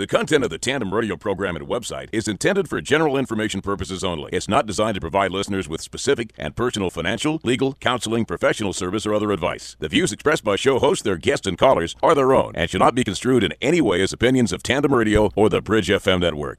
The content of the Tandem Radio program and website is intended for general information purposes only. It's not designed to provide listeners with specific and personal financial, legal, counseling, professional service, or other advice. The views expressed by show hosts, their guests, and callers are their own and should not be construed in any way as opinions of Tandem Radio or the Bridge FM network.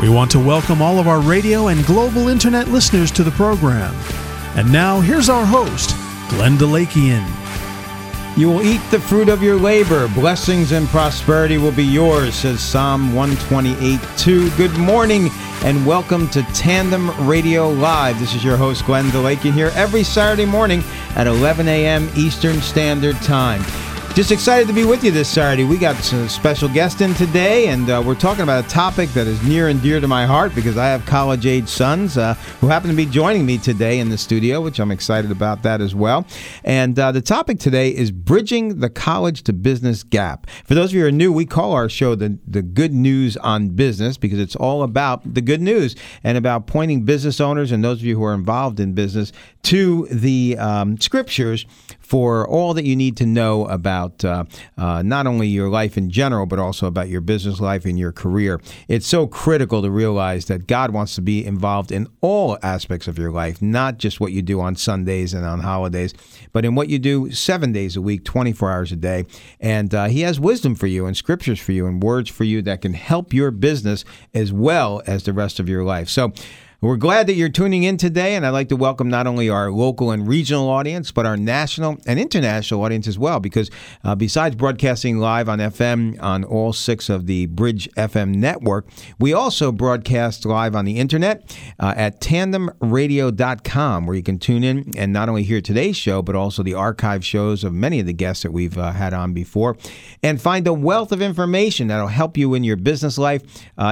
We want to welcome all of our radio and global internet listeners to the program. And now, here's our host, Glenn Delakian. You will eat the fruit of your labor. Blessings and prosperity will be yours, says Psalm 128:2. Good morning and welcome to Tandem Radio Live. This is your host, Glenn Delakian, here every Saturday morning at 11 a.m. Eastern Standard Time. Just excited to be with you this Saturday. We got some special guest in today, and we're talking about a topic that is near and dear to my heart because I have college-age sons who happen to be joining me today in the studio, which I'm excited about that as well. And the topic today is bridging the college-to-business gap. For those of you who are new, we call our show the Good News on Business because it's all about the good news and about pointing business owners and those of you who are involved in business to the scriptures for all that you need to know about not only your life in general, but also about your business life and your career. It's so critical to realize that God wants to be involved in all aspects of your life, not just what you do on Sundays and on holidays, but in what you do 7 days a week, 24 hours a day. And He has wisdom for you and scriptures for you and words for you that can help your business as well as the rest of your life. So we're glad that you're tuning in today, and I'd like to welcome not only our local and regional audience, but our national and international audience as well, because besides broadcasting live on FM on all six of the Bridge FM network, we also broadcast live on the internet at tandemradio.com, where you can tune in and not only hear today's show, but also the archive shows of many of the guests that we've had on before, and find a wealth of information that'll help you in your business life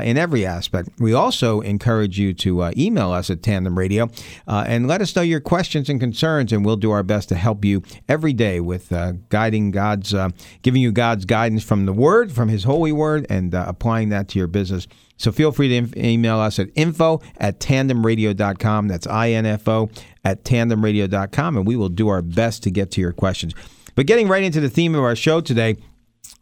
in every aspect. We also encourage you to email us at Tandem Radio and let us know your questions and concerns, and we'll do our best to help you every day with giving you God's guidance from the Word, from His Holy Word, and applying that to your business. So feel free to email us at info@tandemradio.com. That's info@tandemradio.com, and we will do our best to get to your questions. But getting right into the theme of our show today,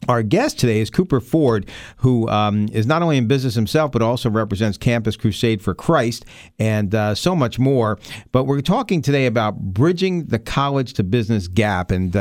our guest today is Cooper Ford, who is not only in business himself, but also represents Campus Crusade for Christ and so much more. But we're talking today about bridging the college-to-business gap and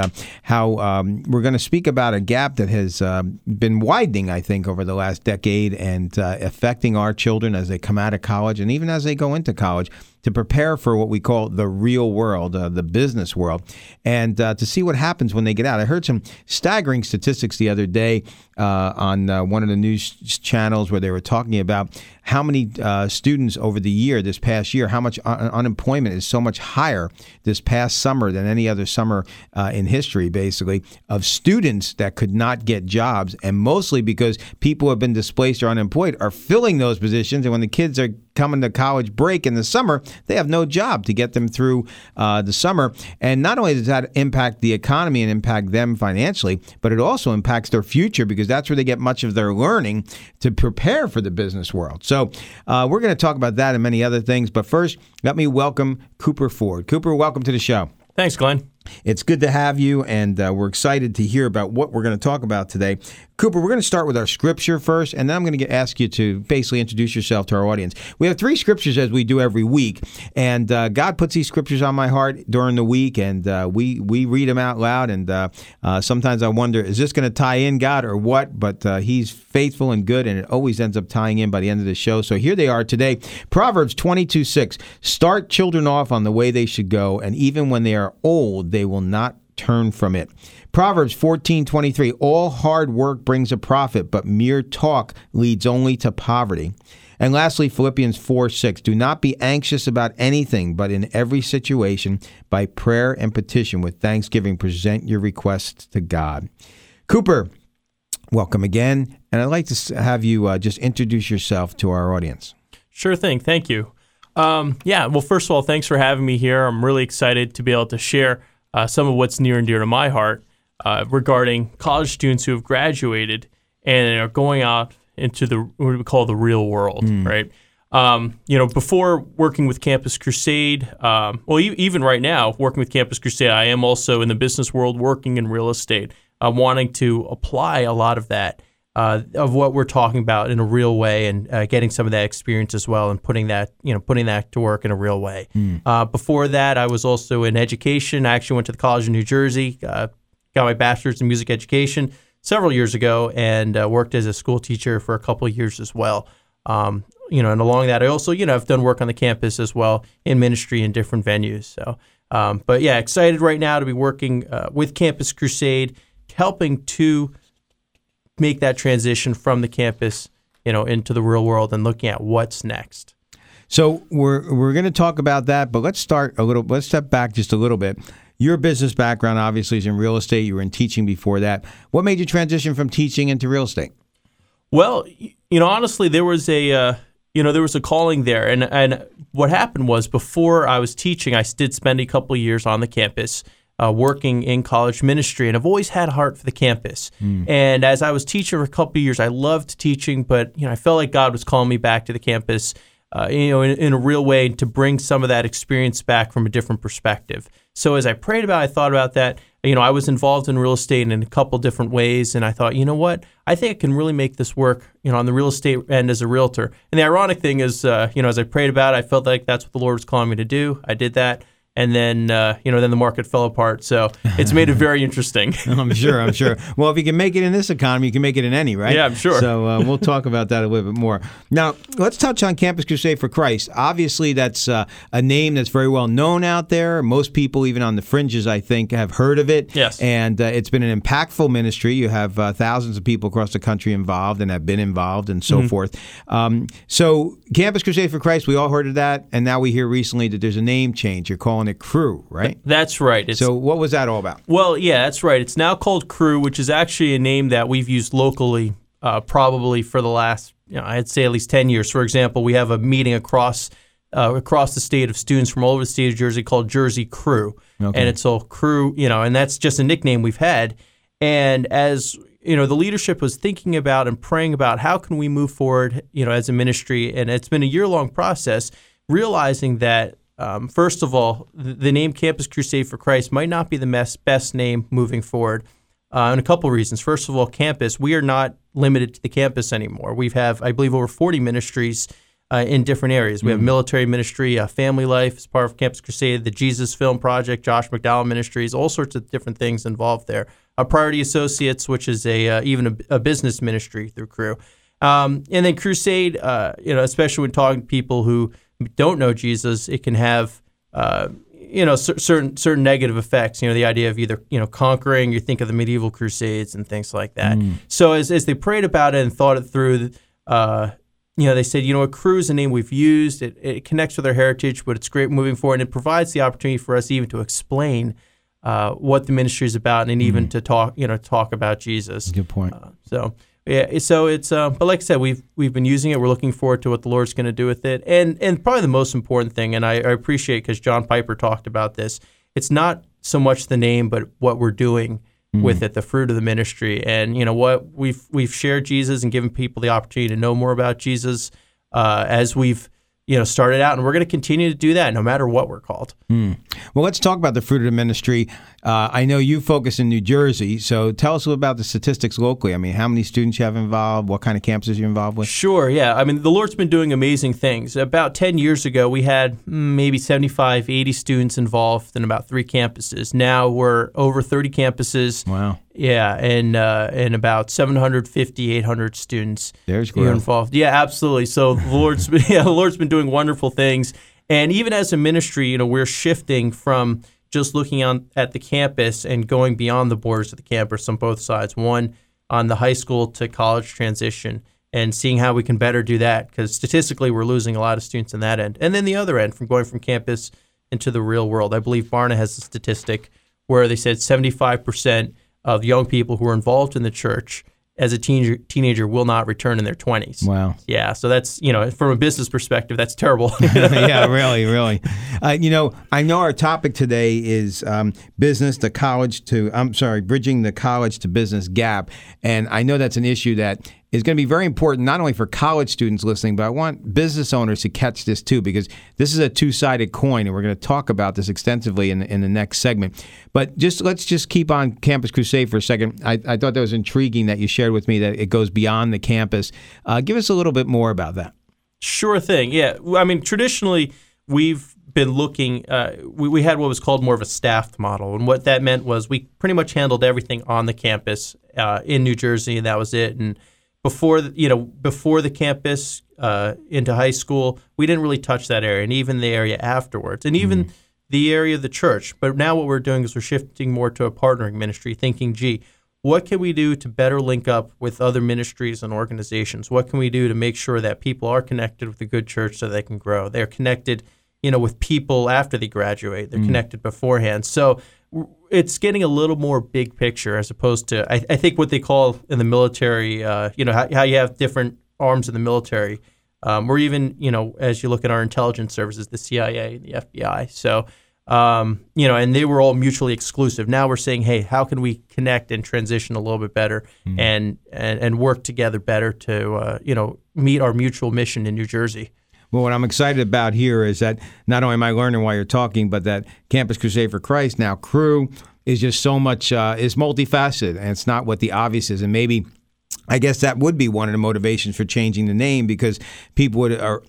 how we're going to speak about a gap that has been widening, I think, over the last decade and affecting our children as they come out of college and even as they go into college, to prepare for what we call the real world, the business world, and to see what happens when they get out. I heard some staggering statistics the other day on one of the news channels where they were talking about how many students over the year, this past year, how much unemployment is so much higher this past summer than any other summer in history, basically, of students that could not get jobs. And mostly because people who have been displaced or unemployed are filling those positions. And when the kids are coming to college break in the summer, they have no job to get them through the summer. And not only does that impact the economy and impact them financially, but it also impacts their future because that's where they get much of their learning to prepare for the business world. So we're going to talk about that and many other things. But first, let me welcome Cooper Ford. Cooper, welcome to the show. Thanks, Glenn. It's good to have you, and we're excited to hear about what we're going to talk about today. Cooper, we're going to start with our scripture first, and then I'm going to ask you to basically introduce yourself to our audience. We have three scriptures, as we do every week, and God puts these scriptures on my heart during the week, and we read them out loud, and sometimes I wonder, is this going to tie in, God, or what? But he's faithful and good, and it always ends up tying in by the end of the show. So here they are today. Proverbs 22:6, start children off on the way they should go, and even when they are old, they will not turn from it. Proverbs 14:23, all hard work brings a profit, but mere talk leads only to poverty. And lastly, Philippians 4:6, do not be anxious about anything, but in every situation, by prayer and petition, with thanksgiving, present your requests to God. Cooper, welcome again, and I'd like to have you just introduce yourself to our audience. Sure thing. Thank you. Well, first of all, thanks for having me here. I'm really excited to be able to share some of what's near and dear to my heart regarding college students who have graduated and are going out into what we call the real world, right? Before working with Campus Crusade, even right now, working with Campus Crusade, I am also in the business world working in real estate, wanting to apply a lot of that, of what we're talking about in a real way and getting some of that experience as well and putting that to work in a real way. Before that, I was also in education. I actually went to the College of New Jersey, got my bachelor's in music education several years ago, and worked as a school teacher for a couple of years as well. And along that, I also, I've done work on the campus as well in ministry in different venues. So, excited right now to be working with Campus Crusade, helping to make that transition from the campus, into the real world and looking at what's next. So we're going to talk about that, but let's step back just a little bit. Your business background obviously is in real estate. You were in teaching before that. What made you transition from teaching into real estate? Well, honestly, there was a calling there, and what happened was before I was teaching, I did spend a couple of years on the campus. Working in college ministry, and I've always had a heart for the campus. And as I was teaching for a couple of years, I loved teaching, but I felt like God was calling me back to the campus, in a real way to bring some of that experience back from a different perspective. So as I thought about that, I was involved in real estate in a couple different ways, and I thought, you know what, I think I can really make this work, on the real estate end as a realtor. And the ironic thing is, as I prayed about it, I felt like that's what the Lord was calling me to do. I did that. And then, then the market fell apart. So it's made it very interesting. I'm sure. Well, if you can make it in this economy, you can make it in any, right? Yeah, I'm sure. So we'll talk about that a little bit more. Now, let's touch on Campus Crusade for Christ. Obviously, that's a name that's very well known out there. Most people, even on the fringes, I think, have heard of it. Yes. And it's been an impactful ministry. You have thousands of people across the country involved and have been involved and so forth. So Campus Crusade for Christ, we all heard of that. And now we hear recently that there's a name change. You're calling it Crew, right? That's right. So what was that all about? Well, yeah, that's right. It's now called Crew, which is actually a name that we've used locally probably for the last, I'd say at least 10 years. For example, we have a meeting across the state of students from all over the state of Jersey called Jersey Crew. Okay. And it's all Crew, and that's just a nickname we've had. And as, the leadership was thinking about and praying about how can we move forward, as a ministry. And it's been a year-long process realizing that first of all, the name Campus Crusade for Christ might not be the best name moving forward, and a couple of reasons. First of all, campus, we are not limited to the campus anymore. We have, I believe, over 40 ministries in different areas. We have military ministry, family life as part of Campus Crusade, the Jesus Film Project, Josh McDowell Ministries, all sorts of different things involved there. Priority Associates, which is even a business ministry through Crew. And then Crusade, especially when talking to people who don't know Jesus, it can have, certain negative effects. The idea of either, conquering, you think of the medieval crusades and things like that. So as they prayed about it and thought it through, they said, a Crew is a name we've used. It connects with our heritage, but it's great moving forward. And it provides the opportunity for us even to explain what the ministry is about and even to talk about Jesus. Good point. Yeah, so it's but like I said, we've been using it. We're looking forward to what the Lord's going to do with it, and probably the most important thing, and I appreciate because John Piper talked about this. It's not so much the name, but what we're doing with it, the fruit of the ministry, and what we've shared Jesus and given people the opportunity to know more about Jesus as we've started out, and we're going to continue to do that no matter what we're called. Well, let's talk about the fruit of the ministry. I know you focus in New Jersey, so tell us about the statistics locally. I mean, how many students you have involved? What kind of campuses you're involved with? Sure, yeah. I mean, the Lord's been doing amazing things. About 10 years ago, we had maybe 75, 80 students involved in about 3 campuses. Now we're over 30 campuses. Wow. Yeah, and about 750, 800 students are involved. Yeah, absolutely. So the Lord's been doing wonderful things. And even as a ministry, you know, we're shifting from just looking at the campus and going beyond the borders of the campus on both sides, one on the high school to college transition, and seeing how we can better do that, because statistically we're losing a lot of students on that end. And then the other end, from going from campus into the real world. I believe Barna has a statistic where they said 75% of young people who are involved in the church as a teenager will not return in their 20s. Wow. Yeah, so that's, you know, from a business perspective, that's terrible. Yeah, really, really. You know, I know our topic today is bridging the college to business gap. And I know that's an issue that is going to be very important, not only for college students listening, but I want business owners to catch this too, because this is a two-sided coin, and we're going to talk about this extensively in the next segment. But let's keep on Campus Crusade for a second. I thought that was intriguing that you shared with me that it goes beyond the campus. Give us a little bit more about that. Sure thing, yeah. I mean, traditionally, we've been looking, we had what was called more of a staffed model, and what that meant was we pretty much handled everything on the campus in New Jersey, and that was it. And before the campus into high school, we didn't really touch that area, and even the area afterwards, and even the area of the church. But now what we're doing is we're shifting more to a partnering ministry, thinking, gee, what can we do to better link up with other ministries and organizations? What can we do to make sure that people are connected with the good church so they can grow? They're connected, you know, with people after they graduate. They're connected beforehand. So it's getting a little more big picture as opposed to, I think what they call in the military, you know, how you have different arms of the military, or even, you know, as you look at our intelligence services, the CIA and the FBI. So, you know, and they were all mutually exclusive. Now we're saying, hey, how can we connect and transition a little bit better and work together better to, you know, meet our mutual mission in New Jersey? Well, what I'm excited about here is that not only am I learning while you're talking, but that Campus Crusade for Christ, now Crew, is just so much, is multifaceted, and it's not what the obvious is. And maybe, I guess that would be one of the motivations for changing the name, because people would are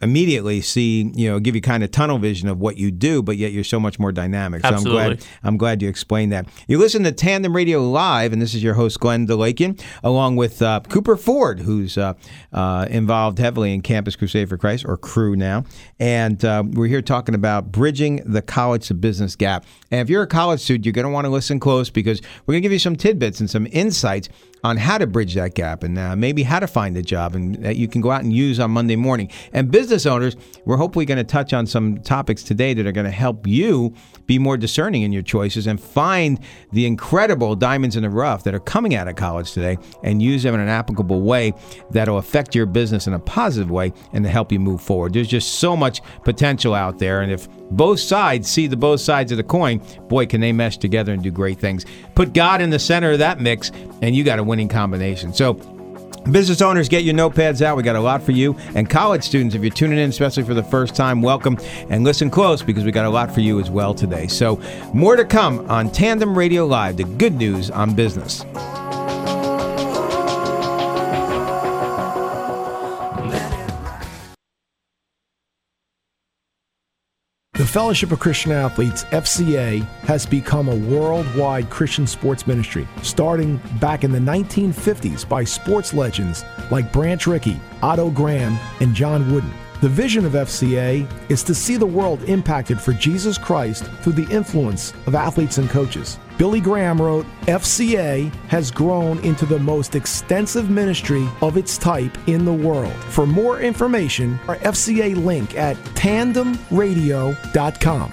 immediately see, you know, give you kind of tunnel vision of what you do, but yet you're so much more dynamic. Absolutely. So I'm glad you explained that. You listen to Tandem Radio Live, and this is your host, Glenn Delakian, along with Cooper Ford, who's involved heavily in Campus Crusade for Christ, or Crew now. And we're here talking about bridging the college to business gap. And if you're a college student, you're going to want to listen close, because we're going to give you some tidbits and some insights on how to bridge that gap, and maybe how to find a job, and that you can go out and use on Monday morning. And business owners, we're hopefully going to touch on some topics today that are going to help you be more discerning in your choices and find the incredible diamonds in the rough that are coming out of college today, and use them in an applicable way that'll affect your business in a positive way and to help you move forward. There's just so much potential out there, and if both sides see the both sides of the coin, boy, can they mesh together and do great things. Put God in the center of that mix, and you got a winning combination. So business owners, get your notepads out. We got a lot for you. And college students, if you're tuning in, especially for the first time, welcome. And listen close, because we got a lot for you as well today. So more to come on Tandem Radio Live, the good news on business. The Fellowship of Christian Athletes, FCA, has become a worldwide Christian sports ministry, starting back in the 1950s by sports legends like Branch Rickey, Otto Graham, and John Wooden. The vision of FCA is to see the world impacted for Jesus Christ through the influence of athletes and coaches. Billy Graham wrote, FCA has grown into the most extensive ministry of its type in the world. For more information, our FCA link at tandemradio.com.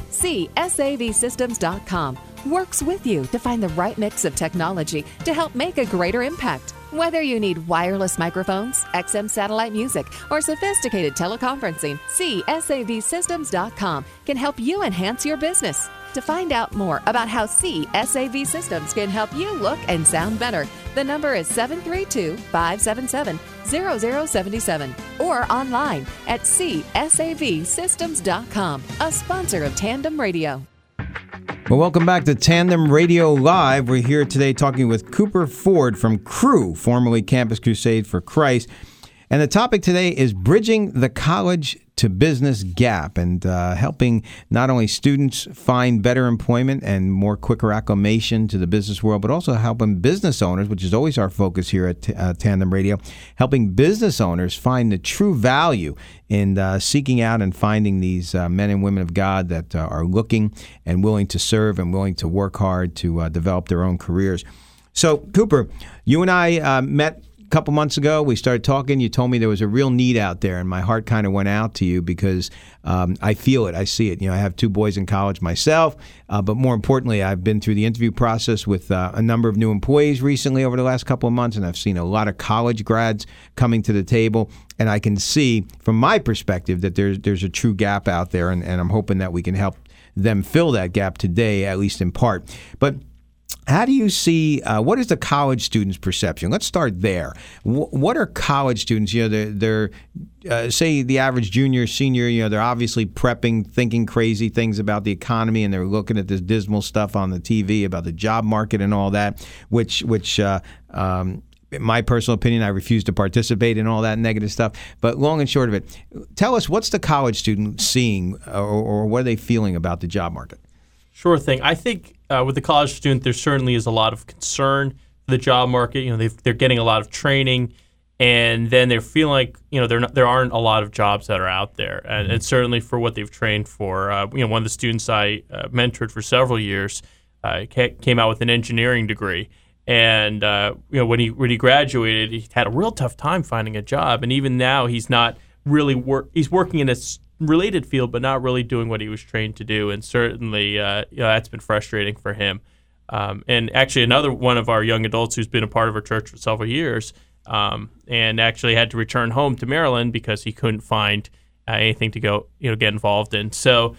CSAVsystems.com works with you to find the right mix of technology to help make a greater impact. Whether you need wireless microphones, XM satellite music, or sophisticated teleconferencing, CSAVsystems.com can help you enhance your business. To find out more about how CSAV Systems can help you look and sound better, the number is 732-577-0077 or online at CSAVsystems.com, a sponsor of Tandem Radio. Well, welcome back to Tandem Radio Live. We're here today talking with Cooper Ford from Crew, formerly Campus Crusade for Christ. And the topic today is bridging the college to business gap and helping not only students find better employment and more quicker acclimation to the business world, but also helping business owners, which is always our focus here at Tandem Radio, helping business owners find the true value in seeking out and finding these men and women of God that are looking and willing to serve and willing to work hard to develop their own careers. So, Cooper, you and I met couple months ago. We started talking. You told me there was a real need out there, and my heart kind of went out to you because I feel it. I see it. You know, I have two boys in college myself, but more importantly, I've been through the interview process with a number of new employees recently over the last couple of months, and I've seen a lot of college grads coming to the table, and I can see from my perspective that there's a true gap out there, and I'm hoping that we can help them fill that gap today, at least in part. But how do you see, what is the college student's perception? Let's start there. What are college students, you know, they're say the average junior, senior, you know, they're obviously prepping, thinking crazy things about the economy, and they're looking at this dismal stuff on the TV about the job market and all that, which in my personal opinion, I refuse to participate in all that negative stuff. But long and short of it, tell us, what's the college student seeing or what are they feeling about the job market? Sure thing. I think with the college student, there certainly is a lot of concern for the job market. You know, they're getting a lot of training, and then they're feeling like, you know, there aren't a lot of jobs that are out there, and, mm-hmm. and certainly for what they've trained for. You know, one of the students I mentored for several years came out with an engineering degree, and you know, when he graduated, he had a real tough time finding a job, and even now he's not really he's working in a related field, but not really doing what he was trained to do, and certainly you know, that's been frustrating for him. And actually, another one of our young adults who's been a part of our church for several years, and actually had to return home to Maryland because he couldn't find anything to go, you know, get involved in. So,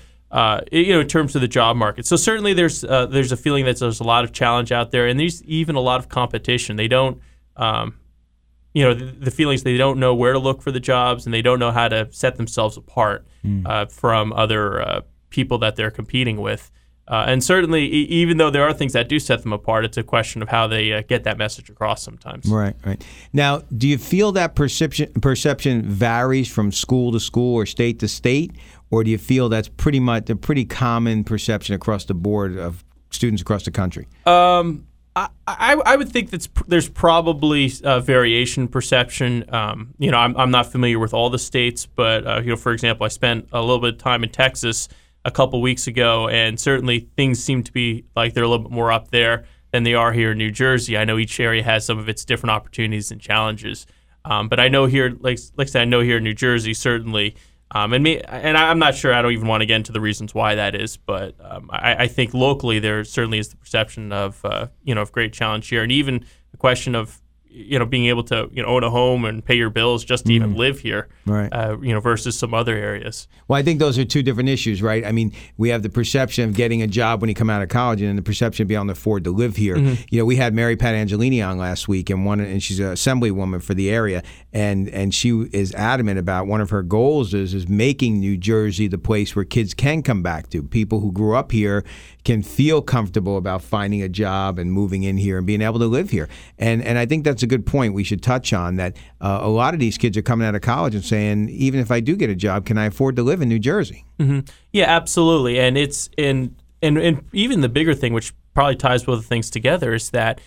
you know, in terms of the job market, so certainly there's a feeling that there's a lot of challenge out there, and there's even a lot of competition. They don't. You know, the feelings they don't know where to look for the jobs, and they don't know how to set themselves apart from other people that they're competing with. And certainly, even though there are things that do set them apart, it's a question of how they get that message across sometimes. Right, right. Now, do you feel that perception varies from school to school or state to state, or do you feel that's pretty much a pretty common perception across the board of students across the country? I would think that there's probably variation perception. You know, I'm not familiar with all the states, but you know, for example, I spent a little bit of time in Texas a couple weeks ago, and certainly things seem to be like they're a little bit more up there than they are here in New Jersey. I know each area has some of its different opportunities and challenges, but I know here, like I said, I know here in New Jersey certainly. I'm not sure. I don't even want to get into the reasons why that is, but I think locally there certainly is the perception of of great challenge here, and even the question of you know, being able to, you know, own a home and pay your bills just to even live here, right? You know, versus some other areas. Well, I think those are two different issues, right? I mean, we have the perception of getting a job when you come out of college, and then the perception of being able to afford to live here. Mm-hmm. You know, we had Mary Pat Angelini on last week, and she's an assemblywoman for the area, and she is adamant about one of her goals is making New Jersey the place where kids can come back to. People who grew up here can feel comfortable about finding a job and moving in here and being able to live here. And I think that's a good point we should touch on, that a lot of these kids are coming out of college and saying, even if I do get a job, can I afford to live in New Jersey? Mm-hmm. Yeah, absolutely. And it's and even the bigger thing, which probably ties both things together, is that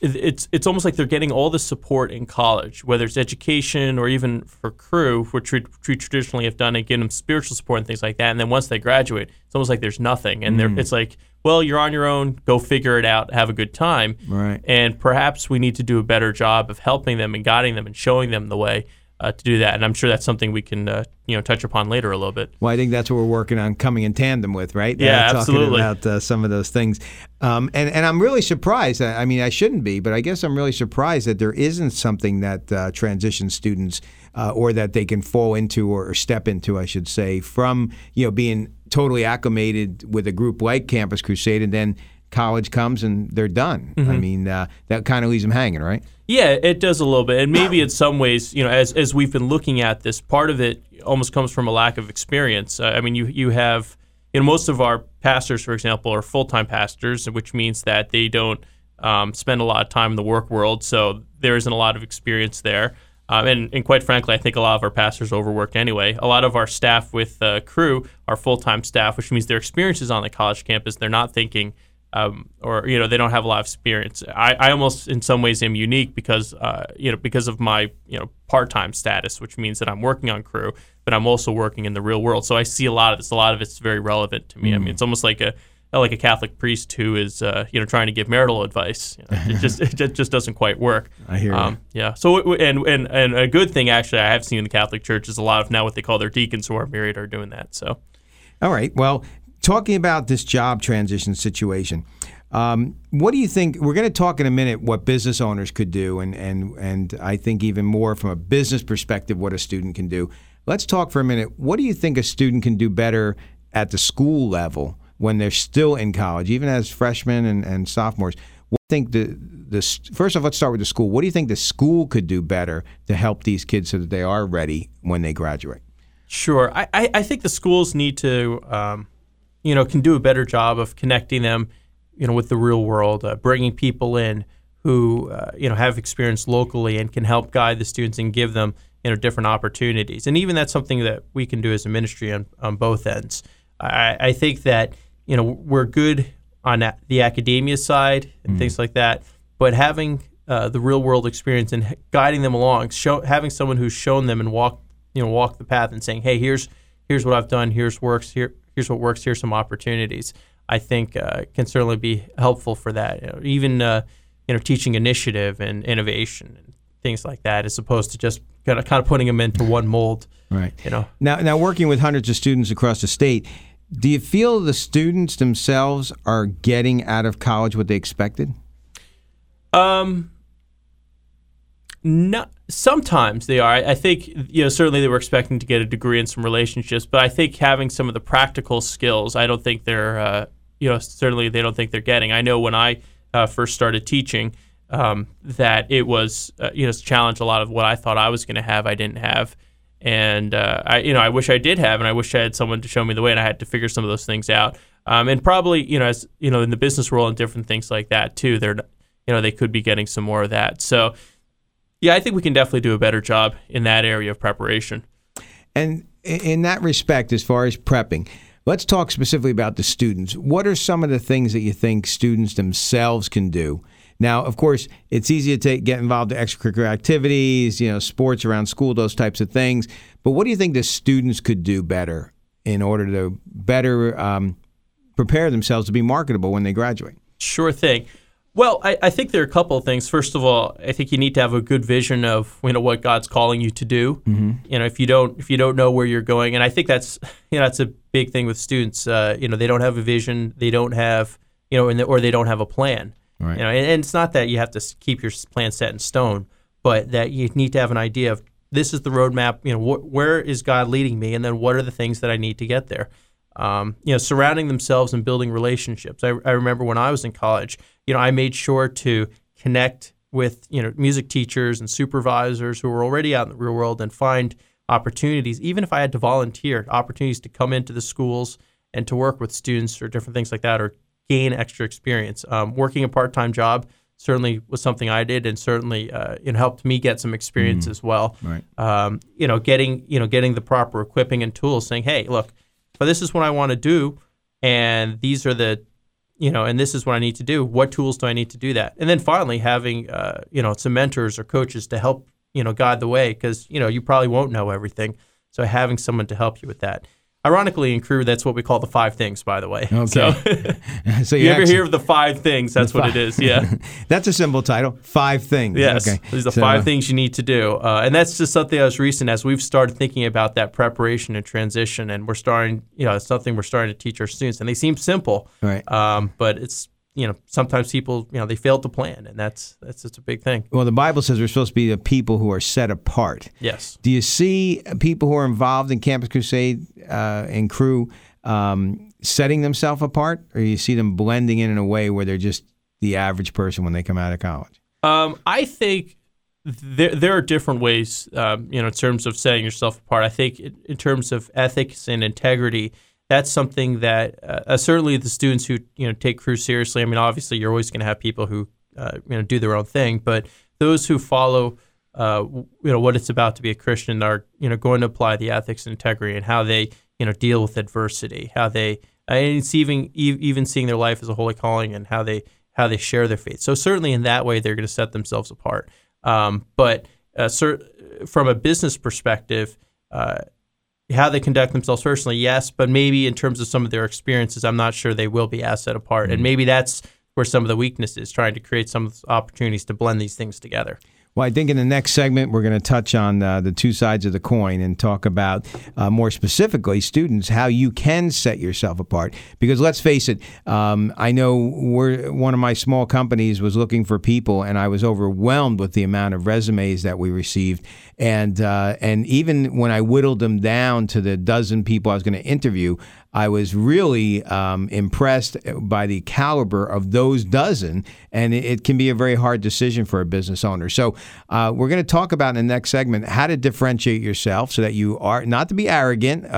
it's almost like they're getting all the support in college, whether it's education or even for Crew, which we traditionally have done, and give them spiritual support and things like that. And then once they graduate, it's almost like there's nothing. And it's like, well, you're on your own, go figure it out, have a good time. Right. And perhaps we need to do a better job of helping them and guiding them and showing them the way to do that. And I'm sure that's something we can touch upon later a little bit. Well, I think that's what we're working on coming in tandem with, right? Yeah, absolutely. Talking about some of those things. And I'm really surprised. I mean, I shouldn't be, but I guess I'm really surprised that there isn't something that transition students or that they can fall into or step into, I should say, from being totally acclimated with a group like Campus Crusade, and then college comes and they're done. Mm-hmm. I mean, that kind of leaves them hanging, right? Yeah, it does a little bit. And maybe in some ways, as we've been looking at this, part of it almost comes from a lack of experience. I mean, you have, most of our pastors, for example, are full-time pastors, which means that they don't spend a lot of time in the work world. So there isn't a lot of experience there. And quite frankly, I think a lot of our pastors are overworked anyway. A lot of our staff with Crew are full-time staff, which means their experience is on the college campus. They're not thinking, or they don't have a lot of experience. I almost, in some ways, am unique because of my part-time status, which means that I'm working on Crew, but I'm also working in the real world. So I see a lot of this. A lot of it's very relevant to me. I mean, it's almost like a Catholic priest who is trying to give marital advice. It just doesn't quite work. I hear you. Yeah. So and a good thing actually I have seen in the Catholic Church is a lot of now what they call their deacons who are married are doing that. So, all right. Well, talking about this job transition situation, what do you think? We're going to talk in a minute what business owners could do, and I think even more from a business perspective what a student can do. Let's talk for a minute. What do you think a student can do better at the school level when they're still in college, even as freshmen and sophomores? What do you think first off, let's start with the school. What do you think the school could do better to help these kids so that they are ready when they graduate? Sure. I think the schools need to can do a better job of connecting them, with the real world, bringing people in who, have experience locally and can help guide the students and give them, different opportunities. And even that's something that we can do as a ministry on both ends. I think that, we're good on the academia side and things like that, but having the real world experience and guiding them along, having someone who's shown them and walked the path and saying, hey, here's what I've done, here's what works, here's some opportunities, I think can certainly be helpful for that. Even teaching initiative and innovation and things like that, as opposed to just kind of putting them into one mold. Right. Now working with hundreds of students across the state, do you feel the students themselves are getting out of college what they expected? No, sometimes they are. I think, certainly they were expecting to get a degree and some relationships, but I think having some of the practical skills, I don't think they're, certainly they don't think they're getting. I know when I first started teaching that it was, challenged a lot of what I thought I was going to have, I didn't have. And, I wish I did have, and I wish I had someone to show me the way, and I had to figure some of those things out. And probably, in the business world and different things like that too, they're, they could be getting some more of that. So, yeah, I think we can definitely do a better job in that area of preparation. And in that respect, as far as prepping, let's talk specifically about the students. What are some of the things that you think students themselves can do? Now, of course, it's easy to get involved in extracurricular activities, sports around school, those types of things. But what do you think the students could do better in order to better prepare themselves to be marketable when they graduate? Sure thing. Well, I think there are a couple of things. First of all, I think you need to have a good vision of what God's calling you to do. Mm-hmm. If you don't know where you're going, and I think that's that's a big thing with students. They don't have a vision, they don't have or they don't have a plan. Right. You know, and it's not that you have to keep your plan set in stone, but that you need to have an idea of this is the roadmap. You know, where is God leading me, and then what are the things that I need to get there? You know, surrounding themselves and building relationships. I remember when I was in college, you know, I made sure to connect with, you know, music teachers and supervisors who were already out in the real world and find opportunities, even if I had to volunteer, opportunities to come into the schools and to work with students or different things like that, or gain extra experience. Working a part-time job certainly was something I did, and certainly it helped me get some experience as well. Right. You know, getting the proper equipping and tools, saying, hey, look, but this is what I want to do, and these are the, you know, and this is what I need to do. What tools do I need to do that? And then finally having, you know, some mentors or coaches to help, you know, guide the way, because, you know, you probably won't know everything. So having someone to help you with that. Ironically, in Crew, that's what we call the five things, by the way. Okay. So, so you ever hear of the five things? That's what it is. Yeah. That's a simple title, five things. Yes. Okay. These are the five things you need to do. And that's just something that was recent as we've started thinking about that preparation and transition. And we're starting, you know, it's something we're starting to teach our students. And they seem simple, right? But it's, you know, sometimes people, you know, they fail to plan, and that's a big thing. Well, the Bible says we're supposed to be a people who are set apart. Yes. Do you see people who are involved in Campus Crusade and Crew setting themselves apart, or you see them blending in a way where they're just the average person when they come out of college? I think there are different ways, you know, in terms of setting yourself apart. I think in terms of ethics and integrity, that's something that certainly the students who, you know, take Crew seriously. I mean, obviously, you're always going to have people who, you know, do their own thing, but those who follow, you know, what it's about to be a Christian are, you know, going to apply the ethics and integrity and how they, you know, deal with adversity, how they, and it's even seeing their life as a holy calling and how they share their faith. So certainly in that way, they're going to set themselves apart. From a business perspective, how they conduct themselves personally, yes, but maybe in terms of some of their experiences, I'm not sure they will be as set apart. Mm-hmm. And maybe that's where some of the weakness is, trying to create some opportunities to blend these things together. Well, I think in the next segment, we're going to touch on the two sides of the coin and talk about, more specifically, students, how you can set yourself apart. Because let's face it, I know one of my small companies was looking for people, and I was overwhelmed with the amount of resumes that we received. And even when I whittled them down to the dozen people I was going to interview, I was really impressed by the caliber of those dozen, and it can be a very hard decision for a business owner. So we're going to talk about in the next segment how to differentiate yourself so that you are not to be arrogant,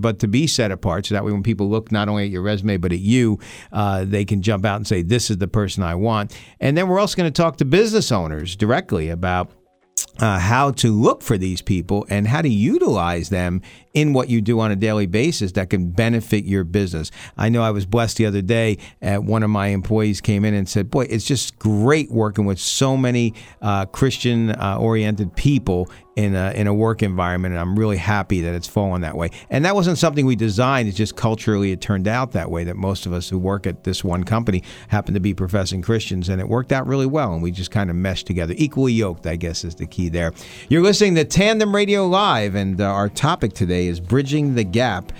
but to be set apart, so that way when people look not only at your resume but at you, they can jump out and say, this is the person I want. And then we're also going to talk to business owners directly about how to look for these people and how to utilize them in what you do on a daily basis that can benefit your business. I know I was blessed the other day. One of my employees came in and said, boy, it's just great working with so many Christian-oriented people in a work environment, and I'm really happy that it's fallen that way. And that wasn't something we designed. It's just culturally it turned out that way, that most of us who work at this one company happen to be professing Christians, and it worked out really well, and we just kind of meshed together. Equally yoked, I guess, is the key there. You're listening to Tandem Radio Live, and our topic today is bridging the gap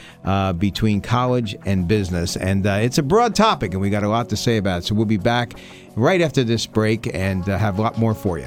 between college and business. And it's a broad topic, and we got a lot to say about it. So we'll be back right after this break and have a lot more for you.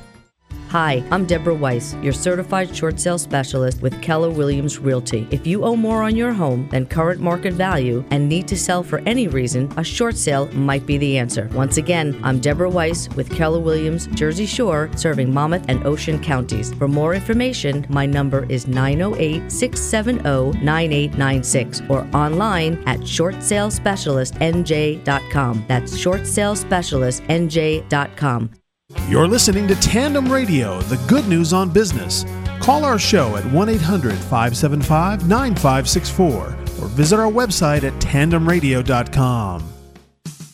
Hi, I'm Deborah Weiss, your certified short sale specialist with Keller Williams Realty. If you owe more on your home than current market value and need to sell for any reason, a short sale might be the answer. Once again, I'm Deborah Weiss with Keller Williams, Jersey Shore, serving Monmouth and Ocean counties. For more information, my number is 908-670-9896 or online at shortsalespecialistnj.com. That's shortsalespecialistnj.com. You're listening to Tandem Radio, the good news on business. Call our show at 1-800-575-9564 or visit our website at tandemradio.com.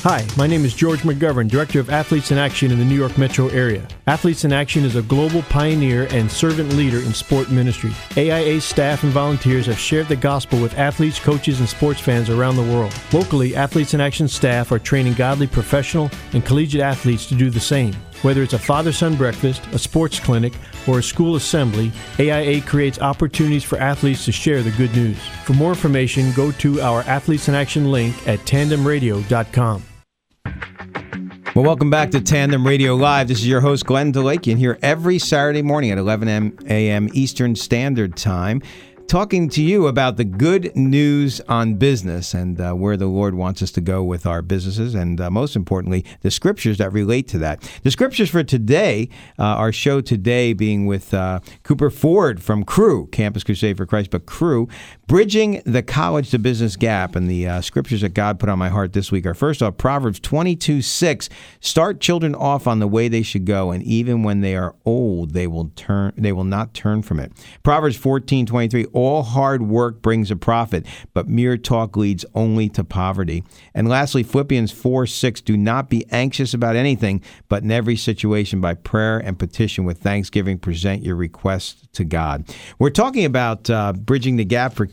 Hi, my name is George McGovern, Director of Athletes in Action in the New York metro area. Athletes in Action is a global pioneer and servant leader in sport ministry. AIA staff and volunteers have shared the gospel with athletes, coaches, and sports fans around the world. Locally, Athletes in Action staff are training godly professional and collegiate athletes to do the same. Whether it's a father-son breakfast, a sports clinic, or a school assembly, AIA creates opportunities for athletes to share the good news. For more information, go to our Athletes in Action link at tandemradio.com. Well, welcome back to Tandem Radio Live. This is your host, Glenn Delakian, here every Saturday morning at 11 a.m. Eastern Standard Time, talking to you about the good news on business and where the Lord wants us to go with our businesses and, most importantly, the scriptures that relate to that. The scriptures for today, our show today being with Cooper Ford from Crew, Campus Crusade for Christ, but Crew, Bridging the College to Business Gap. And the scriptures that God put on my heart this week are, first off, Proverbs 22:6. Start children off on the way they should go, and even when they are old, they will not turn from it. Proverbs 14:23. All hard work brings a profit, but mere talk leads only to poverty. And lastly, Philippians 4:6. Do not be anxious about anything, but in every situation by prayer and petition with thanksgiving present your requests to God. We're talking about bridging the gap for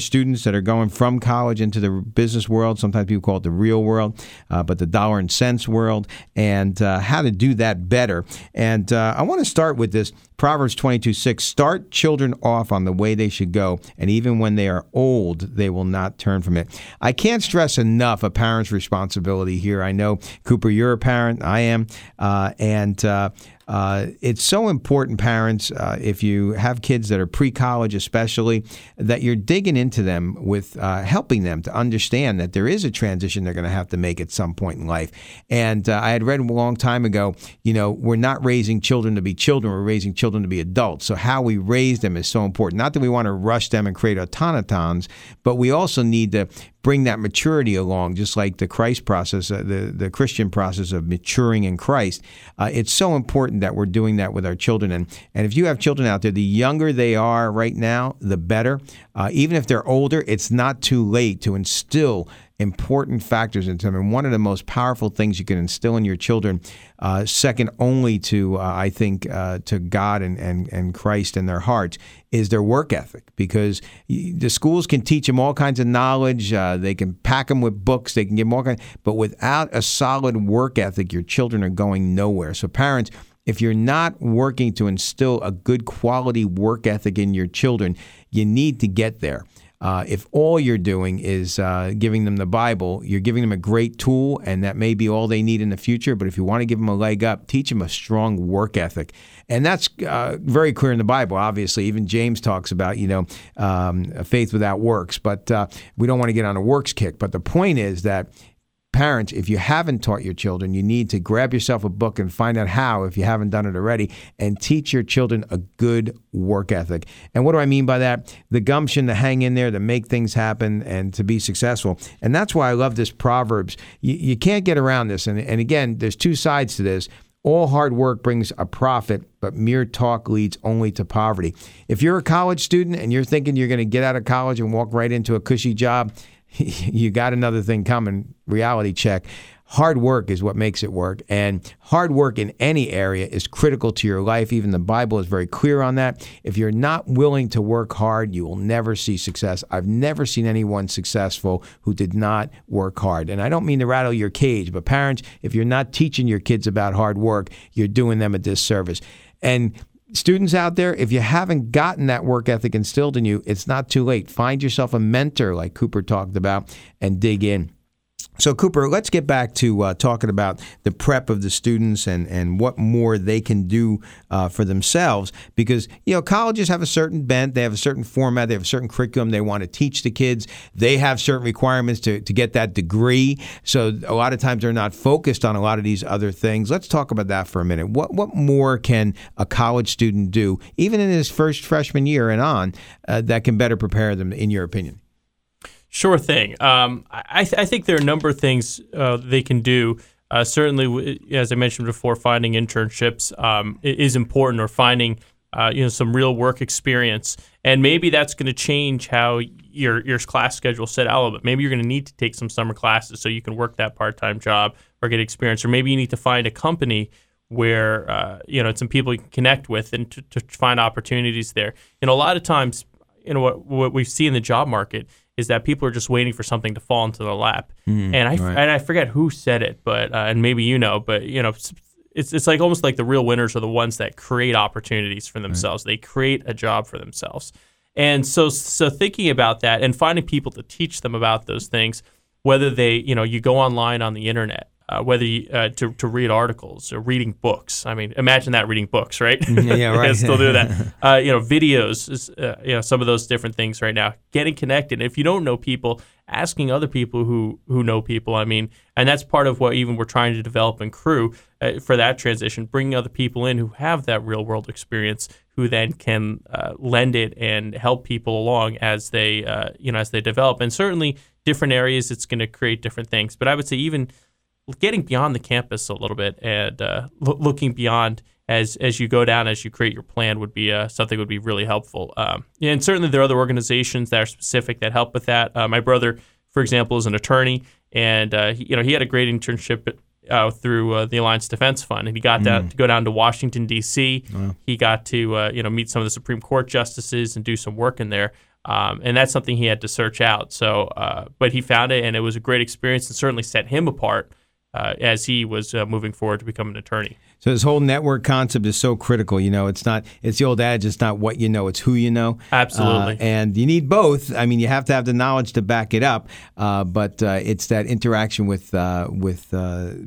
students that are going from college into the business world. Sometimes people call it the real world, but the dollar and cents world, and how to do that better. And I want to start with this. Proverbs 22:6, start children off on the way they should go, and even when they are old, they will not turn from it. I can't stress enough a parent's responsibility here. I know, Cooper, you're a parent. I am. It's so important, parents, if you have kids that are pre-college especially, that you're digging into them with helping them to understand that there is a transition they're going to have to make at some point in life. And I had read a long time ago, you know, we're not raising children to be children, we're raising children to be adults. So how we raise them is so important. Not that we want to rush them and create automatons, but we also need to bring that maturity along, just like the Christ process, the Christian process of maturing in Christ. It's so important that we're doing that with our children. And if you have children out there, the younger they are right now, the better. Even if they're older, it's not too late to instill important factors into them. And one of the most powerful things you can instill in your children, second only to, I think, to God and Christ in their hearts, is their work ethic, because the schools can teach them all kinds of knowledge. They can pack them with books. They can give them all kinds. But without a solid work ethic, your children are going nowhere. So parents, if you're not working to instill a good quality work ethic in your children, you need to get there. If all you're doing is giving them the Bible, you're giving them a great tool, and that may be all they need in the future. But if you want to give them a leg up, teach them a strong work ethic. And that's very clear in the Bible, obviously. Even James talks about, you know, faith without works. But we don't want to get on a works kick. But the point is that parents, if you haven't taught your children, you need to grab yourself a book and find out how, if you haven't done it already, and teach your children a good work ethic. And what do I mean by that? The gumption to hang in there, to make things happen, and to be successful. And that's why I love this Proverbs. You can't get around this. And again, there's two sides to this. All hard work brings a profit, but mere talk leads only to poverty. If you're a college student and you're thinking you're going to get out of college and walk right into a cushy job, you got another thing coming. Reality check. Hard work is what makes it work. And hard work in any area is critical to your life. Even the Bible is very clear on that. If you're not willing to work hard, you will never see success. I've never seen anyone successful who did not work hard. And I don't mean to rattle your cage, but parents, if you're not teaching your kids about hard work, you're doing them a disservice. And students out there, if you haven't gotten that work ethic instilled in you, it's not too late. Find yourself a mentor like Cooper talked about and dig in. So, Cooper, let's get back to talking about the prep of the students and what more they can do for themselves, because, you know, colleges have a certain bent, they have a certain format, they have a certain curriculum they want to teach the kids. They have certain requirements to get that degree. So a lot of times they're not focused on a lot of these other things. Let's talk about that for a minute. What more can a college student do, even in his first freshman year and on, that can better prepare them, in your opinion? Sure thing. I think there are a number of things they can do. Certainly, as I mentioned before, finding internships is important, or finding some real work experience. And maybe that's going to change how your class schedule is set out a little bit. Maybe you're going to need to take some summer classes so you can work that part-time job or get experience. Or maybe you need to find a company where it's some people you can connect with and to find opportunities there. And a lot of times, what we see in the job market is that people are just waiting for something to fall into their lap. And I forget who said it, but and maybe you know, but it's like almost like the real winners are the ones that create opportunities for themselves. Right. They create a job for themselves. And so thinking about that and finding people to teach them about those things, whether they, you go online on the internet, whether you, to read articles or reading books. I mean, imagine that, reading books, right? Yeah, right. I still do that. Videos, some of those different things right now. Getting connected. If you don't know people, asking other people who know people. I mean, and that's part of what even we're trying to develop in Crew for that transition, bringing other people in who have that real world experience, who then can lend it and help people along as they as they develop. And certainly, different areas, it's going to create different things. But I would say even getting beyond the campus a little bit and looking beyond as you go down, as you create your plan, would be something would be really helpful. And certainly there are other organizations that are specific that help with that. My brother, for example, is an attorney, and he had a great internship through the Alliance Defense Fund, and he got that to go down to Washington, D.C. Wow. He got to meet some of the Supreme Court justices and do some work in there. And that's something he had to search out. So, but he found it, and it was a great experience, and certainly set him apart as he was moving forward to become an attorney. So this whole network concept is so critical. It's the old adage, it's not what you know, it's who you know. Absolutely. And you need both. I mean, you have to have the knowledge to back it up, but it's that interaction with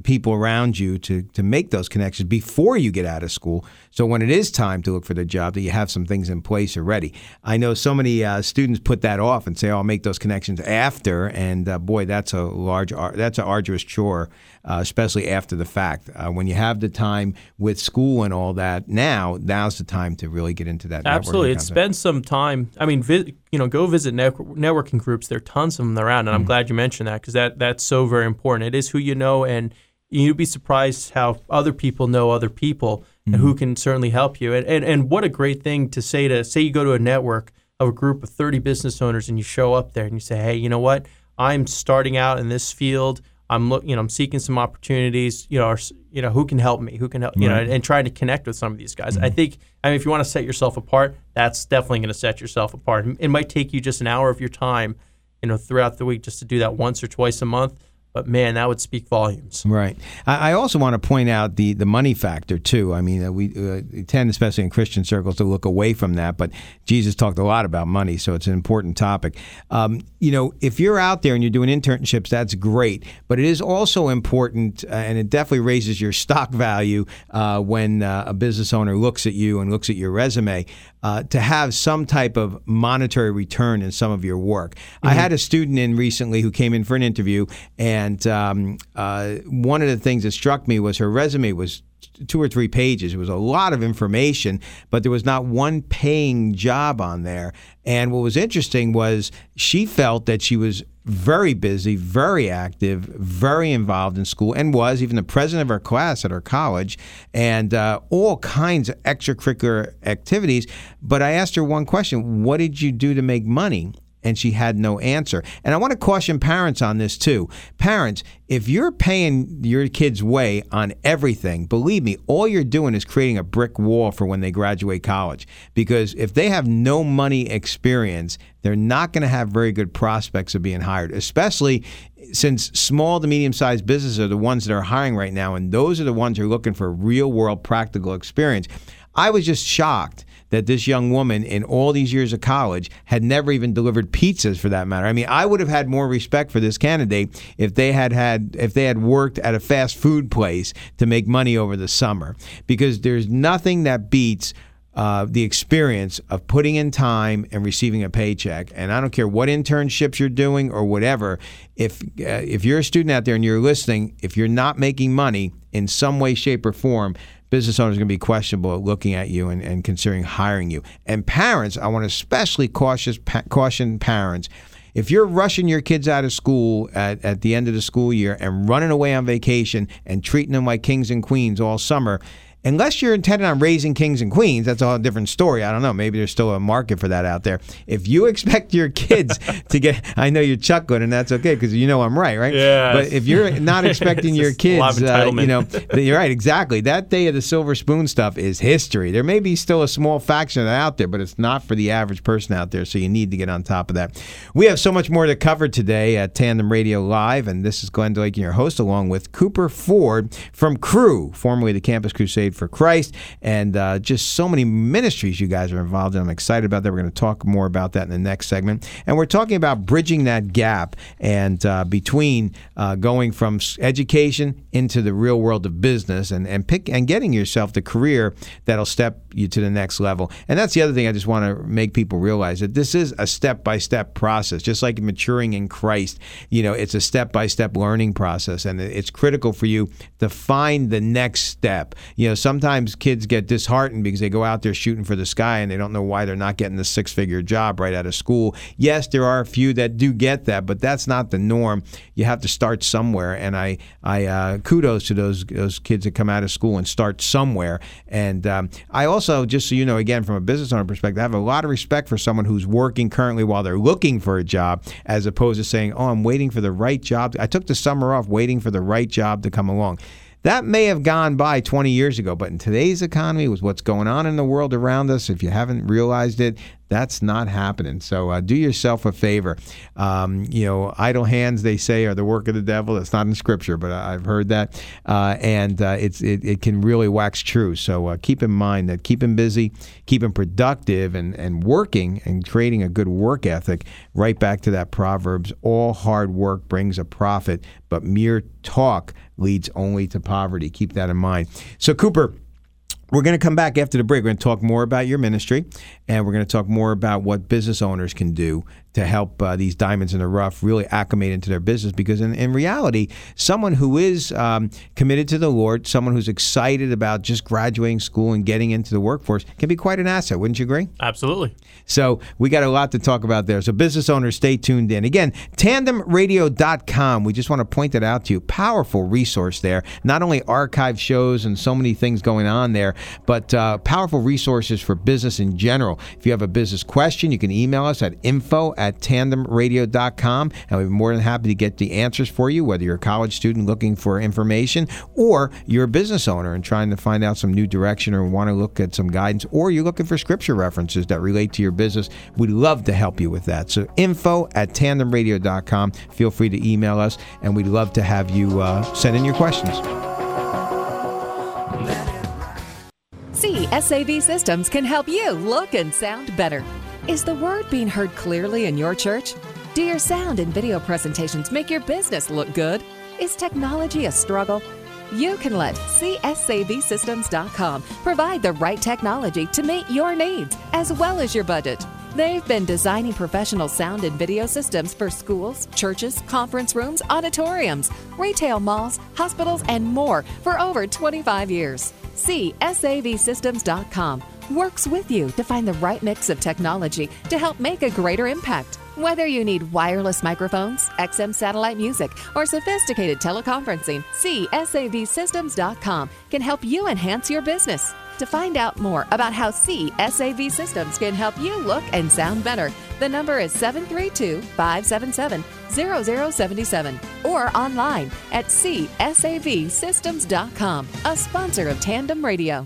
people around you to make those connections before you get out of school. So when it is time to look for the job, that you have some things in place already. I know so many students put that off and say, I'll make those connections after, and boy, that's an arduous chore. Especially after the fact. When you have the time with school and all that, now's the time to really get into that. Absolutely. It's spend some time. I mean, go visit networking groups. There are tons of them around, and I'm glad you mentioned that, because that's so very important. It is who you know, and you'd be surprised how other people know other people who can certainly help you. And what a great thing to say, you go to a network of a group of 30 business owners, and you show up there and you say, hey, you know what? I'm starting out in this field. I'm seeking some opportunities, who can help me, and trying to connect with some of these guys. Mm-hmm. I mean, if you want to set yourself apart, that's definitely going to set yourself apart. It might take you just an hour of your time, throughout the week, just to do that once or twice a month. But man, that would speak volumes. Right. I also want to point out the money factor too. I mean, we tend, especially in Christian circles, to look away from that. But Jesus talked a lot about money, so it's an important topic. If you're out there and you're doing internships, that's great. But it is also important, and it definitely raises your stock value when a business owner looks at you and looks at your resume, to have some type of monetary return in some of your work. Mm-hmm. I had a student in recently who came in for an interview, And one of the things that struck me was her resume was 2 or 3 pages. It was a lot of information, but there was not one paying job on there. And what was interesting was she felt that she was very busy, very active, very involved in school, and was even the president of her class at her college, and all kinds of extracurricular activities. But I asked her one question: what did you do to make money? And she had no answer. And I want to caution parents on this too. Parents, if you're paying your kids' way on everything, believe me, all you're doing is creating a brick wall for when they graduate college. Because if they have no money experience, they're not going to have very good prospects of being hired, especially since small to medium-sized businesses are the ones that are hiring right now, and those are the ones who are looking for real-world practical experience. I was just shocked that this young woman in all these years of college had never even delivered pizzas, for that matter. I mean, I would have had more respect for this candidate if they had worked at a fast food place to make money over the summer, because there's nothing that beats the experience of putting in time and receiving a paycheck. And I don't care what internships you're doing or whatever. If you're a student out there and you're listening, if you're not making money in some way, shape, or form, business owners are going to be questionable at looking at you and considering hiring you. And parents, I want to especially caution parents. If you're rushing your kids out of school at the end of the school year and running away on vacation and treating them like kings and queens all summer, unless you're intended on raising kings and queens, that's a whole different story. I don't know. Maybe there's still a market for that out there. If you expect your kids to get, I know you're chuckling, and that's okay because you know I'm right, right? Yeah. But if you're not expecting your kids, you're right, exactly. That day of the silver spoon stuff is history. There may be still a small faction of that out there, but it's not for the average person out there. So you need to get on top of that. We have so much more to cover today at Tandem Radio Live, and this is Glenn Delakian, your host, along with Cooper Ford from Crew, formerly the Campus Crusade for Christ, and just so many ministries you guys are involved in. I'm excited about that. We're going to talk more about that in the next segment. And we're talking about bridging that gap and between going from education into the real world of business and getting yourself the career that'll step you to the next level. And that's the other thing I just want to make people realize, that this is a step-by-step process. Just like maturing in Christ, you know, it's a step-by-step learning process, and it's critical for you to find the next step. You know, sometimes kids get disheartened because they go out there shooting for the sky and they don't know why they're not getting the six-figure job right out of school. Yes, there are a few that do get that, but that's not the norm. You have to start somewhere, and I kudos to those kids that come out of school and start somewhere. And I also, just so you know, again, from a business owner perspective, I have a lot of respect for someone who's working currently while they're looking for a job, as opposed to saying, oh, I'm waiting for the right job. I took the summer off waiting for the right job to come along. That may have gone by 20 years ago, but in today's economy, with what's going on in the world around us, if you haven't realized it, that's not happening. So do yourself a favor. Idle hands, they say, are the work of the devil. That's not in Scripture, but I've heard that. It can really wax true. So keep in mind that keeping busy, keeping productive, and working and creating a good work ethic, right back to that Proverbs, all hard work brings a profit, but mere talk leads only to poverty. Keep that in mind. So, Cooper, we're going to come back after the break. We're going to talk more about your ministry, and we're going to talk more about what business owners can do to help these diamonds in the rough really acclimate into their business. Because in reality, someone who is committed to the Lord, someone who's excited about just graduating school and getting into the workforce, can be quite an asset. Wouldn't you agree? Absolutely. So we got a lot to talk about there. So business owners, stay tuned in. Again, tandemradio.com. We just want to point that out to you. Powerful resource there. Not only archive shows and so many things going on there, but powerful resources for business in general. If you have a business question, you can email us at info@tandemradio.com, and we'd be more than happy to get the answers for you, whether you're a college student looking for information, or you're a business owner and trying to find out some new direction or want to look at some guidance, or you're looking for Scripture references that relate to your business. We'd love to help you with that. So info@tandemradio.com. Feel free to email us, and we'd love to have you send in your questions. CSAV Systems can help you look and sound better. Is the word being heard clearly in your church? Do your sound and video presentations make your business look good? Is technology a struggle? You can let CSAVSystems.com provide the right technology to meet your needs as well as your budget. They've been designing professional sound and video systems for schools, churches, conference rooms, auditoriums, retail malls, hospitals, and more for over 25 years. CSAVSystems.com works with you to find the right mix of technology to help make a greater impact. Whether you need wireless microphones, XM satellite music, or sophisticated teleconferencing, CSAVSystems.com can help you enhance your business. To find out more about how CSAV Systems can help you look and sound better, the number is 732-577-0077 or online at CSAVSystems.com, a sponsor of Tandem Radio.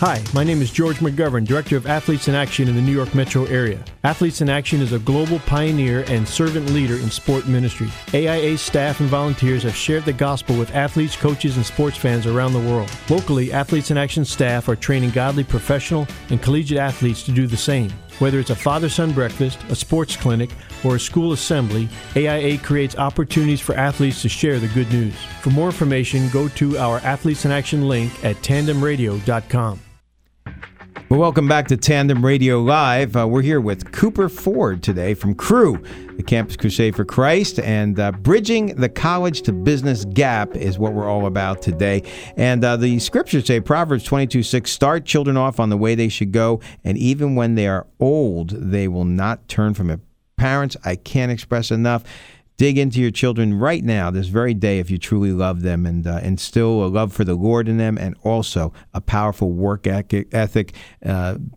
Hi, my name is George McGovern, Director of Athletes in Action in the New York metro area. Athletes in Action is a global pioneer and servant leader in sport ministry. AIA staff and volunteers have shared the gospel with athletes, coaches, and sports fans around the world. Locally, Athletes in Action staff are training godly professional and collegiate athletes to do the same. Whether it's a father-son breakfast, a sports clinic, or a school assembly, AIA creates opportunities for athletes to share the good news. For more information, go to our Athletes in Action link at tandemradio.com. Well, welcome back to Tandem Radio Live. We're here with Cooper Ford today from Crew, the Campus Crusade for Christ, and bridging the college to business gap is what we're all about today. And the scriptures say, Proverbs 22:6, start children off on the way they should go, and even when they are old, they will not turn from it. Parents, I can't express enough. Dig into your children right now, this very day, if you truly love them, and instill a love for the Lord in them, and also a powerful work ethic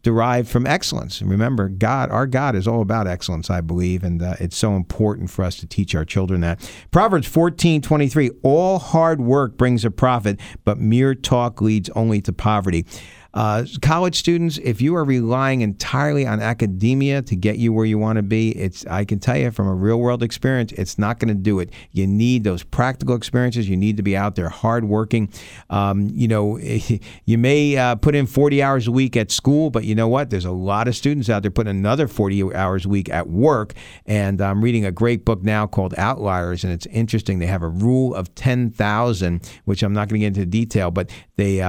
derived from excellence. And remember, God, our God, is all about excellence, I believe, and it's so important for us to teach our children that. Proverbs 14:23, all hard work brings a profit, but mere talk leads only to poverty. College students, if you are relying entirely on academia to get you where you want to be, I can tell you from a real-world experience, it's not going to do it. You need those practical experiences. You need to be out there hard-working. You may put in 40 hours a week at school, but you know what? There's a lot of students out there putting another 40 hours a week at work, and I'm reading a great book now called Outliers, and it's interesting. They have a rule of 10,000, which I'm not going to get into detail, but they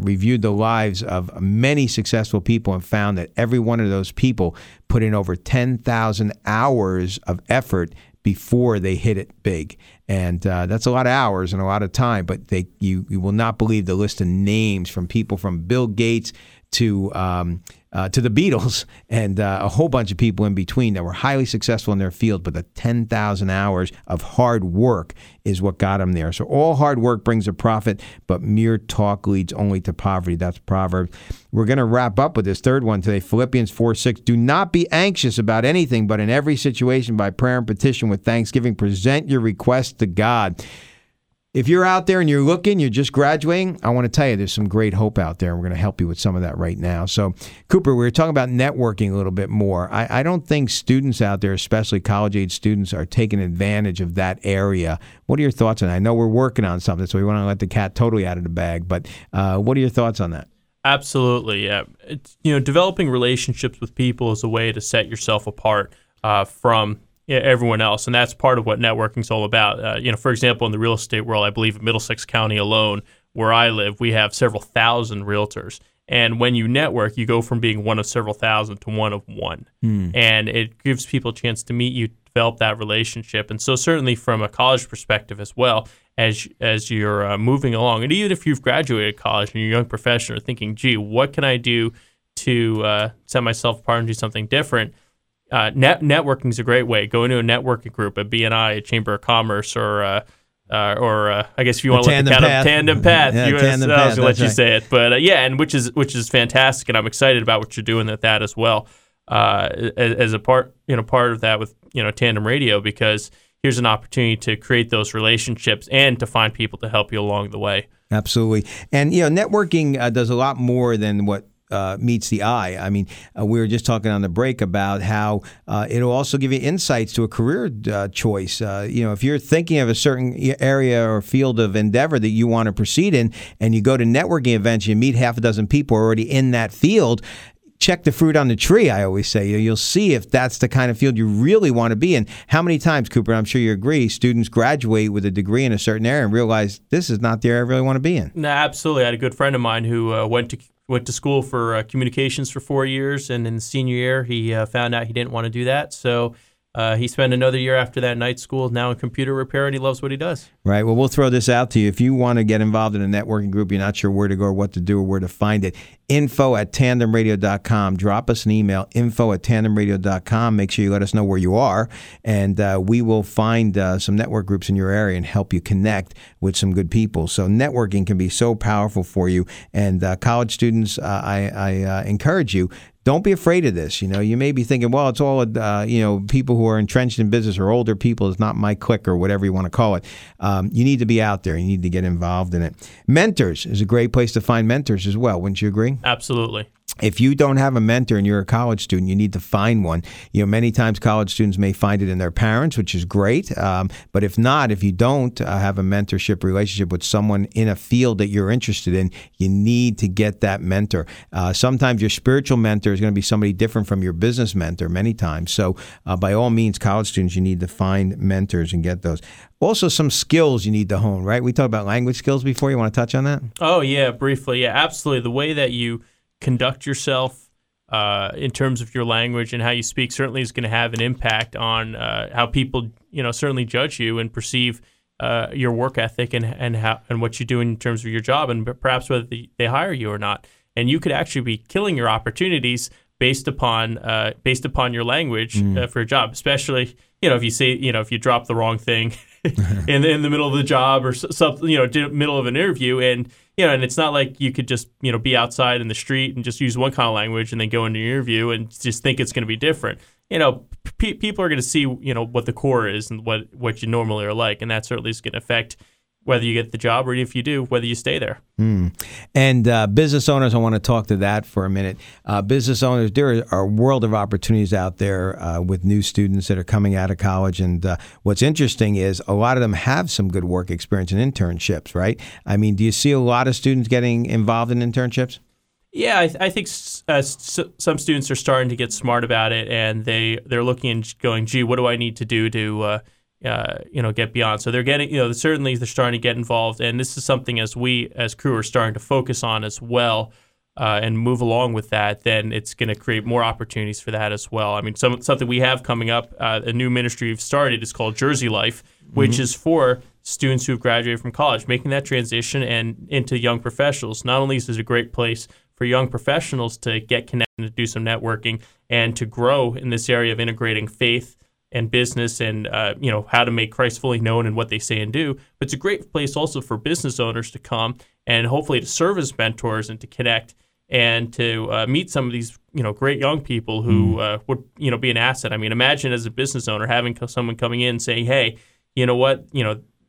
reviewed the lives of many successful people and found that every one of those people put in over 10,000 hours of effort before they hit it big. And that's a lot of hours and a lot of time, but you will not believe the list of names from people from Bill Gates to the Beatles and a whole bunch of people in between that were highly successful in their field, but the 10,000 hours of hard work is what got them there. So all hard work brings a profit, but mere talk leads only to poverty. That's Proverbs. We're going to wrap up with this third one today, Philippians 4:6. Do not be anxious about anything, but in every situation by prayer and petition with thanksgiving, present your requests to God. If you're out there and you're looking, you're just graduating, I want to tell you there's some great hope out there, and we're going to help you with some of that right now. So, Cooper, we were talking about networking a little bit more. I don't think students out there, especially college-age students, are taking advantage of that area. What are your thoughts on that? I know we're working on something, so we want to let the cat totally out of the bag, but what are your thoughts on that? Absolutely, yeah. It's, developing relationships with people is a way to set yourself apart from everyone else, and that's part of what networking is all about. For example, in the real estate world, I believe in Middlesex County alone, where I live, we have several thousand realtors. And when you network, you go from being one of several thousand to one of one. Mm. And it gives people a chance to meet you, develop that relationship. And so certainly from a college perspective as well, as you're moving along, and even if you've graduated college and you're a young professional thinking, gee, what can I do to set myself apart and do something different? Networking is a great way. Go into a networking group, a BNI, a Chamber of Commerce, or I guess if you want to let the cat out of Tandem Path, I was going to let you say it, but and which is fantastic, and I'm excited about what you're doing at that as well, as a part of that with Tandem Radio, because here's an opportunity to create those relationships and to find people to help you along the way. Absolutely, and networking does a lot more than what meets the eye. I mean, we were just talking on the break about how it'll also give you insights to a career choice. If you're thinking of a certain area or field of endeavor that you want to proceed in, and you go to networking events, you meet half a dozen people already in that field. Check the fruit on the tree, I always say. You'll see if that's the kind of field you really want to be in. How many times, Cooper, I'm sure you agree, students graduate with a degree in a certain area and realize this is not the area I really want to be in. No, absolutely. I had a good friend of mine who went to school for communications for 4 years, and in the senior year, he found out he didn't want to do that. So He spent another year after that night school, now in computer repair, and he loves what he does. Right. Well, we'll throw this out to you. If you want to get involved in a networking group, you're not sure where to go or what to do or where to find it, info@tandemradio.com. Drop us an email, info@tandemradio.com. Make sure you let us know where you are, and we will find some network groups in your area and help you connect with some good people. So networking can be so powerful for you. And college students, I encourage you, don't be afraid of this. You know, you may be thinking, well, it's all, people who are entrenched in business or older people. It's not my clique or whatever you want to call it. You need to be out there. You need to get involved in it. Mentors is a great place to find mentors as well. Wouldn't you agree? Absolutely. If you don't have a mentor and you're a college student, you need to find one. You know, many times college students may find it in their parents, which is great. But if not, if you don't have a mentorship relationship with someone in a field that you're interested in, you need to get that mentor. Sometimes your spiritual mentor is going to be somebody different from your business mentor many times. So by all means, college students, you need to find mentors and get those. Also, some skills you need to hone, right? We talked about language skills before. You want to touch on that? Oh, yeah, briefly. Yeah, absolutely. The way that you conduct yourself in terms of your language and how you speak certainly is going to have an impact on how people, certainly judge you and perceive your work ethic and what you do in terms of your job and perhaps whether they hire you or not. And you could actually be killing your opportunities based upon your language for a job, especially if you say if you drop the wrong thing in the middle of the job or something, middle of an interview, and and it's not like you could just be outside in the street and just use one kind of language and then go into your interview and just think it's going to be different. People are going to see what the core is and what you normally are like, and that certainly is going to affect whether you get the job or if you do, whether you stay there. And business owners, I want to talk to that for a minute. Business owners, there are a world of opportunities out there with new students that are coming out of college. And what's interesting is a lot of them have some good work experience and internships, right? I mean, do you see a lot of students getting involved in internships? Yeah, I think some students are starting to get smart about it, and they're looking and going, gee, what do I need to do to get beyond. So they're getting, certainly they're starting to get involved. And this is something as we, as crew, are starting to focus on as well and move along with that, then it's going to create more opportunities for that as well. I mean, something we have coming up, a new ministry we've started is called Jersey Life, which is for students who've graduated from college, making that transition and into young professionals. Not only is it a great place for young professionals to get connected, to do some networking, and to grow in this area of integrating faith and business and, how to make Christ fully known and what they say and do. But it's a great place also for business owners to come and hopefully to serve as mentors and to connect and to meet some of these, great young people who would, be an asset. I mean, imagine as a business owner having someone coming in and saying, hey, you know what,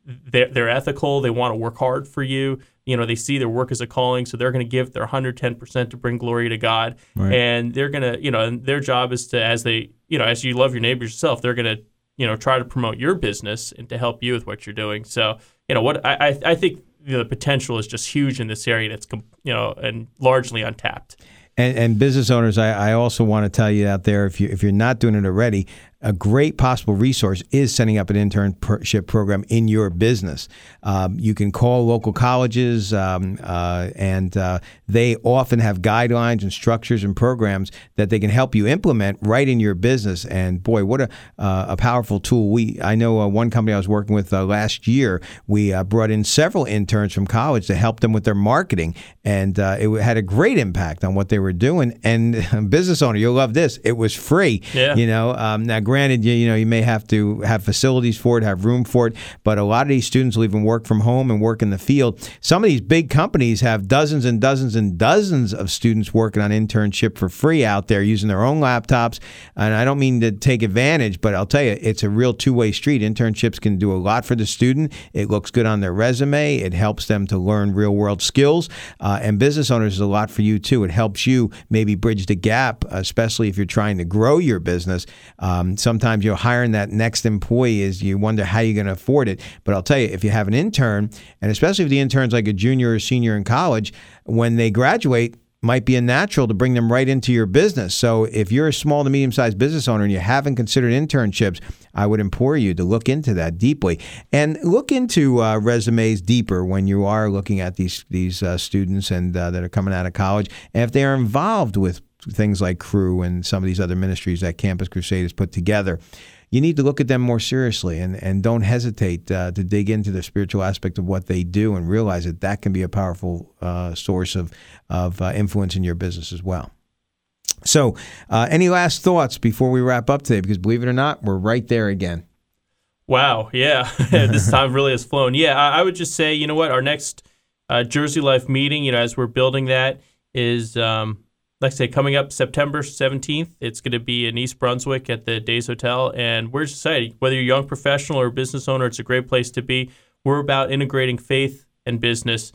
they're ethical, they want to work hard for you, they see their work as a calling, so they're going to give their 110% to bring glory to God, right. And they're going to, and their job is to, as they, as you love your neighbor yourself, they're going to, try to promote your business and to help you with what you're doing. So, I think the potential is just huge in this area that's, and largely untapped. And business owners, I also want to tell you out there, if you're not doing it already, a great possible resource is setting up an internship program in your business. You can call local colleges, and they often have guidelines and structures and programs that they can help you implement right in your business. And boy, what a powerful tool! I know one company I was working with last year. We brought in several interns from college to help them with their marketing, and it had a great impact on what they were doing. And business owner, you'll love this. It was free. Yeah. Now, granted, you may have to have facilities for it, have room for it, but a lot of these students will even work from home and work in the field. Some of these big companies have dozens and dozens and dozens of students working on internship for free out there using their own laptops. And I don't mean to take advantage, but I'll tell you, it's a real two-way street. Internships can do a lot for the student. It looks good on their resume. It helps them to learn real-world skills. And business owners is a lot for you, too. It helps you maybe bridge the gap, especially if you're trying to grow your business. Sometimes hiring that next employee is you wonder how you're going to afford it. But I'll tell you, if you have an intern, and especially if the intern's like a junior or senior in college, when they graduate, might be a natural to bring them right into your business. So if you're a small to medium-sized business owner and you haven't considered internships, I would implore you to look into that deeply. And look into resumes deeper when you are looking at these students and that are coming out of college. And if they are involved with things like Crew and some of these other ministries that Campus Crusade has put together, you need to look at them more seriously and don't hesitate to dig into the spiritual aspect of what they do and realize that that can be a powerful source of influence in your business as well. So any last thoughts before we wrap up today? Because believe it or not, we're right there again. Wow. Yeah. This time really has flown. Yeah. I would just say, you know what, our next Jersey Life meeting, you know, as we're building that is, like I say, coming up September 17th. It's going to be in East Brunswick at the Days Hotel. And we're just excited. Whether you're a young professional or a business owner, it's a great place to be. We're about integrating faith and business,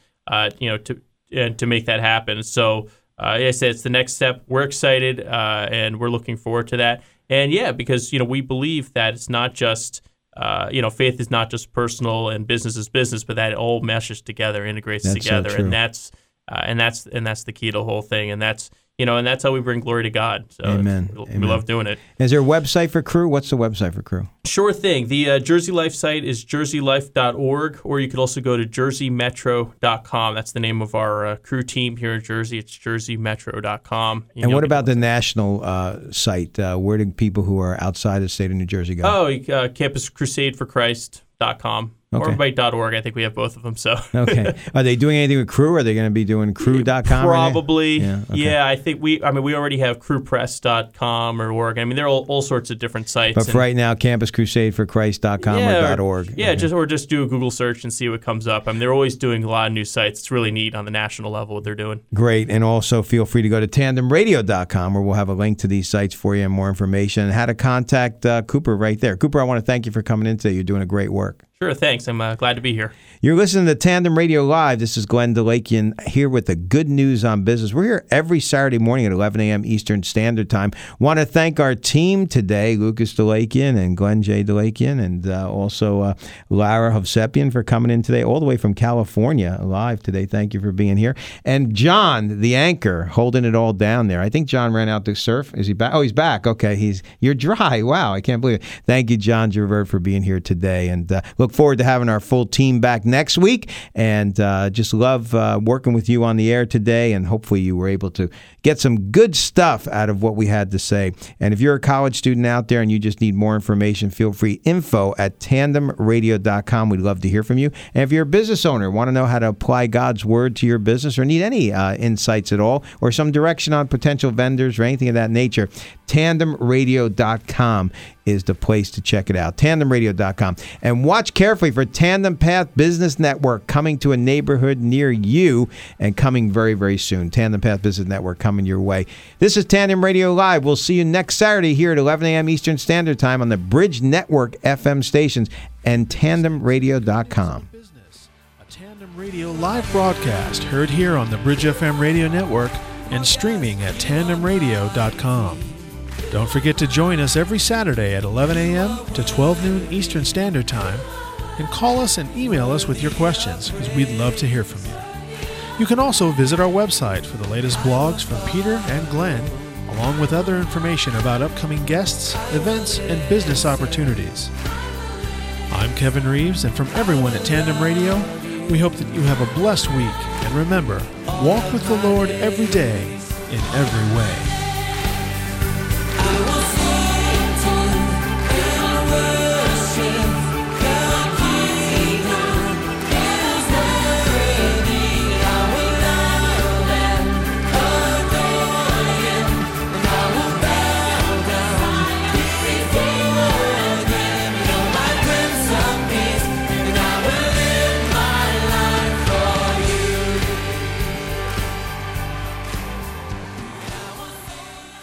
you know, to make that happen. So, like I said, it's the next step. We're excited, and we're looking forward to that. And yeah, because, you know, we believe that it's not just, you know, faith is not just personal and business is business, but that all meshes together, integrates together. So and that's the key to the whole thing. And that's, you know, and that's how we bring glory to God. So amen. We love doing it. Is there a website for Crew? What's the website for Crew? Sure thing. The Jersey Life site is jerseylife.org, or you could also go to jerseymetro.com. That's the name of our Crew team here in Jersey. It's jerseymetro.com. And what about the national site? Where do people who are outside the state of New Jersey go? Oh, campuscrusadeforchrist.com. Okay. Or by .org. I think we have both of them. So okay. Are they doing anything with Crew? Are they going to be doing crew.com? Probably. Yeah, okay. Yeah, I think we already have crewpress.com or .org. I mean, there are all sorts of different sites. But for right now, campuscrusadeforchrist.com or .org. Yeah, okay. just do a Google search and see what comes up. I mean, they're always doing a lot of new sites. It's really neat on the national level what they're doing. Great. And also feel free to go to tandemradio.com, where we'll have a link to these sites for you and more information and how to contact Cooper right there. Cooper, I want to thank you for coming in today. You're doing a great work. Sure, thanks. I'm glad to be here. You're listening to Tandem Radio Live. This is Glenn Delakian here with the good news on business. We're here every Saturday morning at 11 a.m. Eastern Standard Time. Want to thank our team today, Lucas Delakian and Glenn J. Delakian, and also Lara Hovsepian for coming in today, all the way from California live today. Thank you for being here. And John, the anchor, holding it all down there. I think John ran out to surf. Is he back? Oh, he's back. Okay, you're dry. Wow, I can't believe it. Thank you, John Gervert, for being here today. And look forward to having our full team back next week, and just love working with you on the air today, and hopefully you were able to get some good stuff out of what we had to say. And if you're a college student out there and you just need more information, feel free, info@tandemradio.com. We'd love to hear from you. And if you're a business owner, want to know how to apply God's word to your business, or need any insights at all, or some direction on potential vendors or anything of that nature, tandemradio.com is the place to check it out. Tandemradio.com. And watch carefully for Tandem Path Business Network coming to a neighborhood near you, and coming very, very soon. Tandem Path Business Network coming your way. This is Tandem Radio Live. We'll see you next Saturday here at 11 a.m. Eastern Standard Time on the Bridge Network FM stations and tandemradio.com. A Tandem Radio Live broadcast heard here on the Bridge FM Radio Network and streaming at tandemradio.com. Don't forget to join us every Saturday at 11 a.m. to 12 noon Eastern Standard Time, and call us and email us with your questions, because we'd love to hear from you. You can also visit our website for the latest blogs from Peter and Glenn, along with other information about upcoming guests, events, and business opportunities. I'm Kevin Reeves, and from everyone at Tandem Radio, we hope that you have a blessed week, and remember, walk with the Lord every day in every way.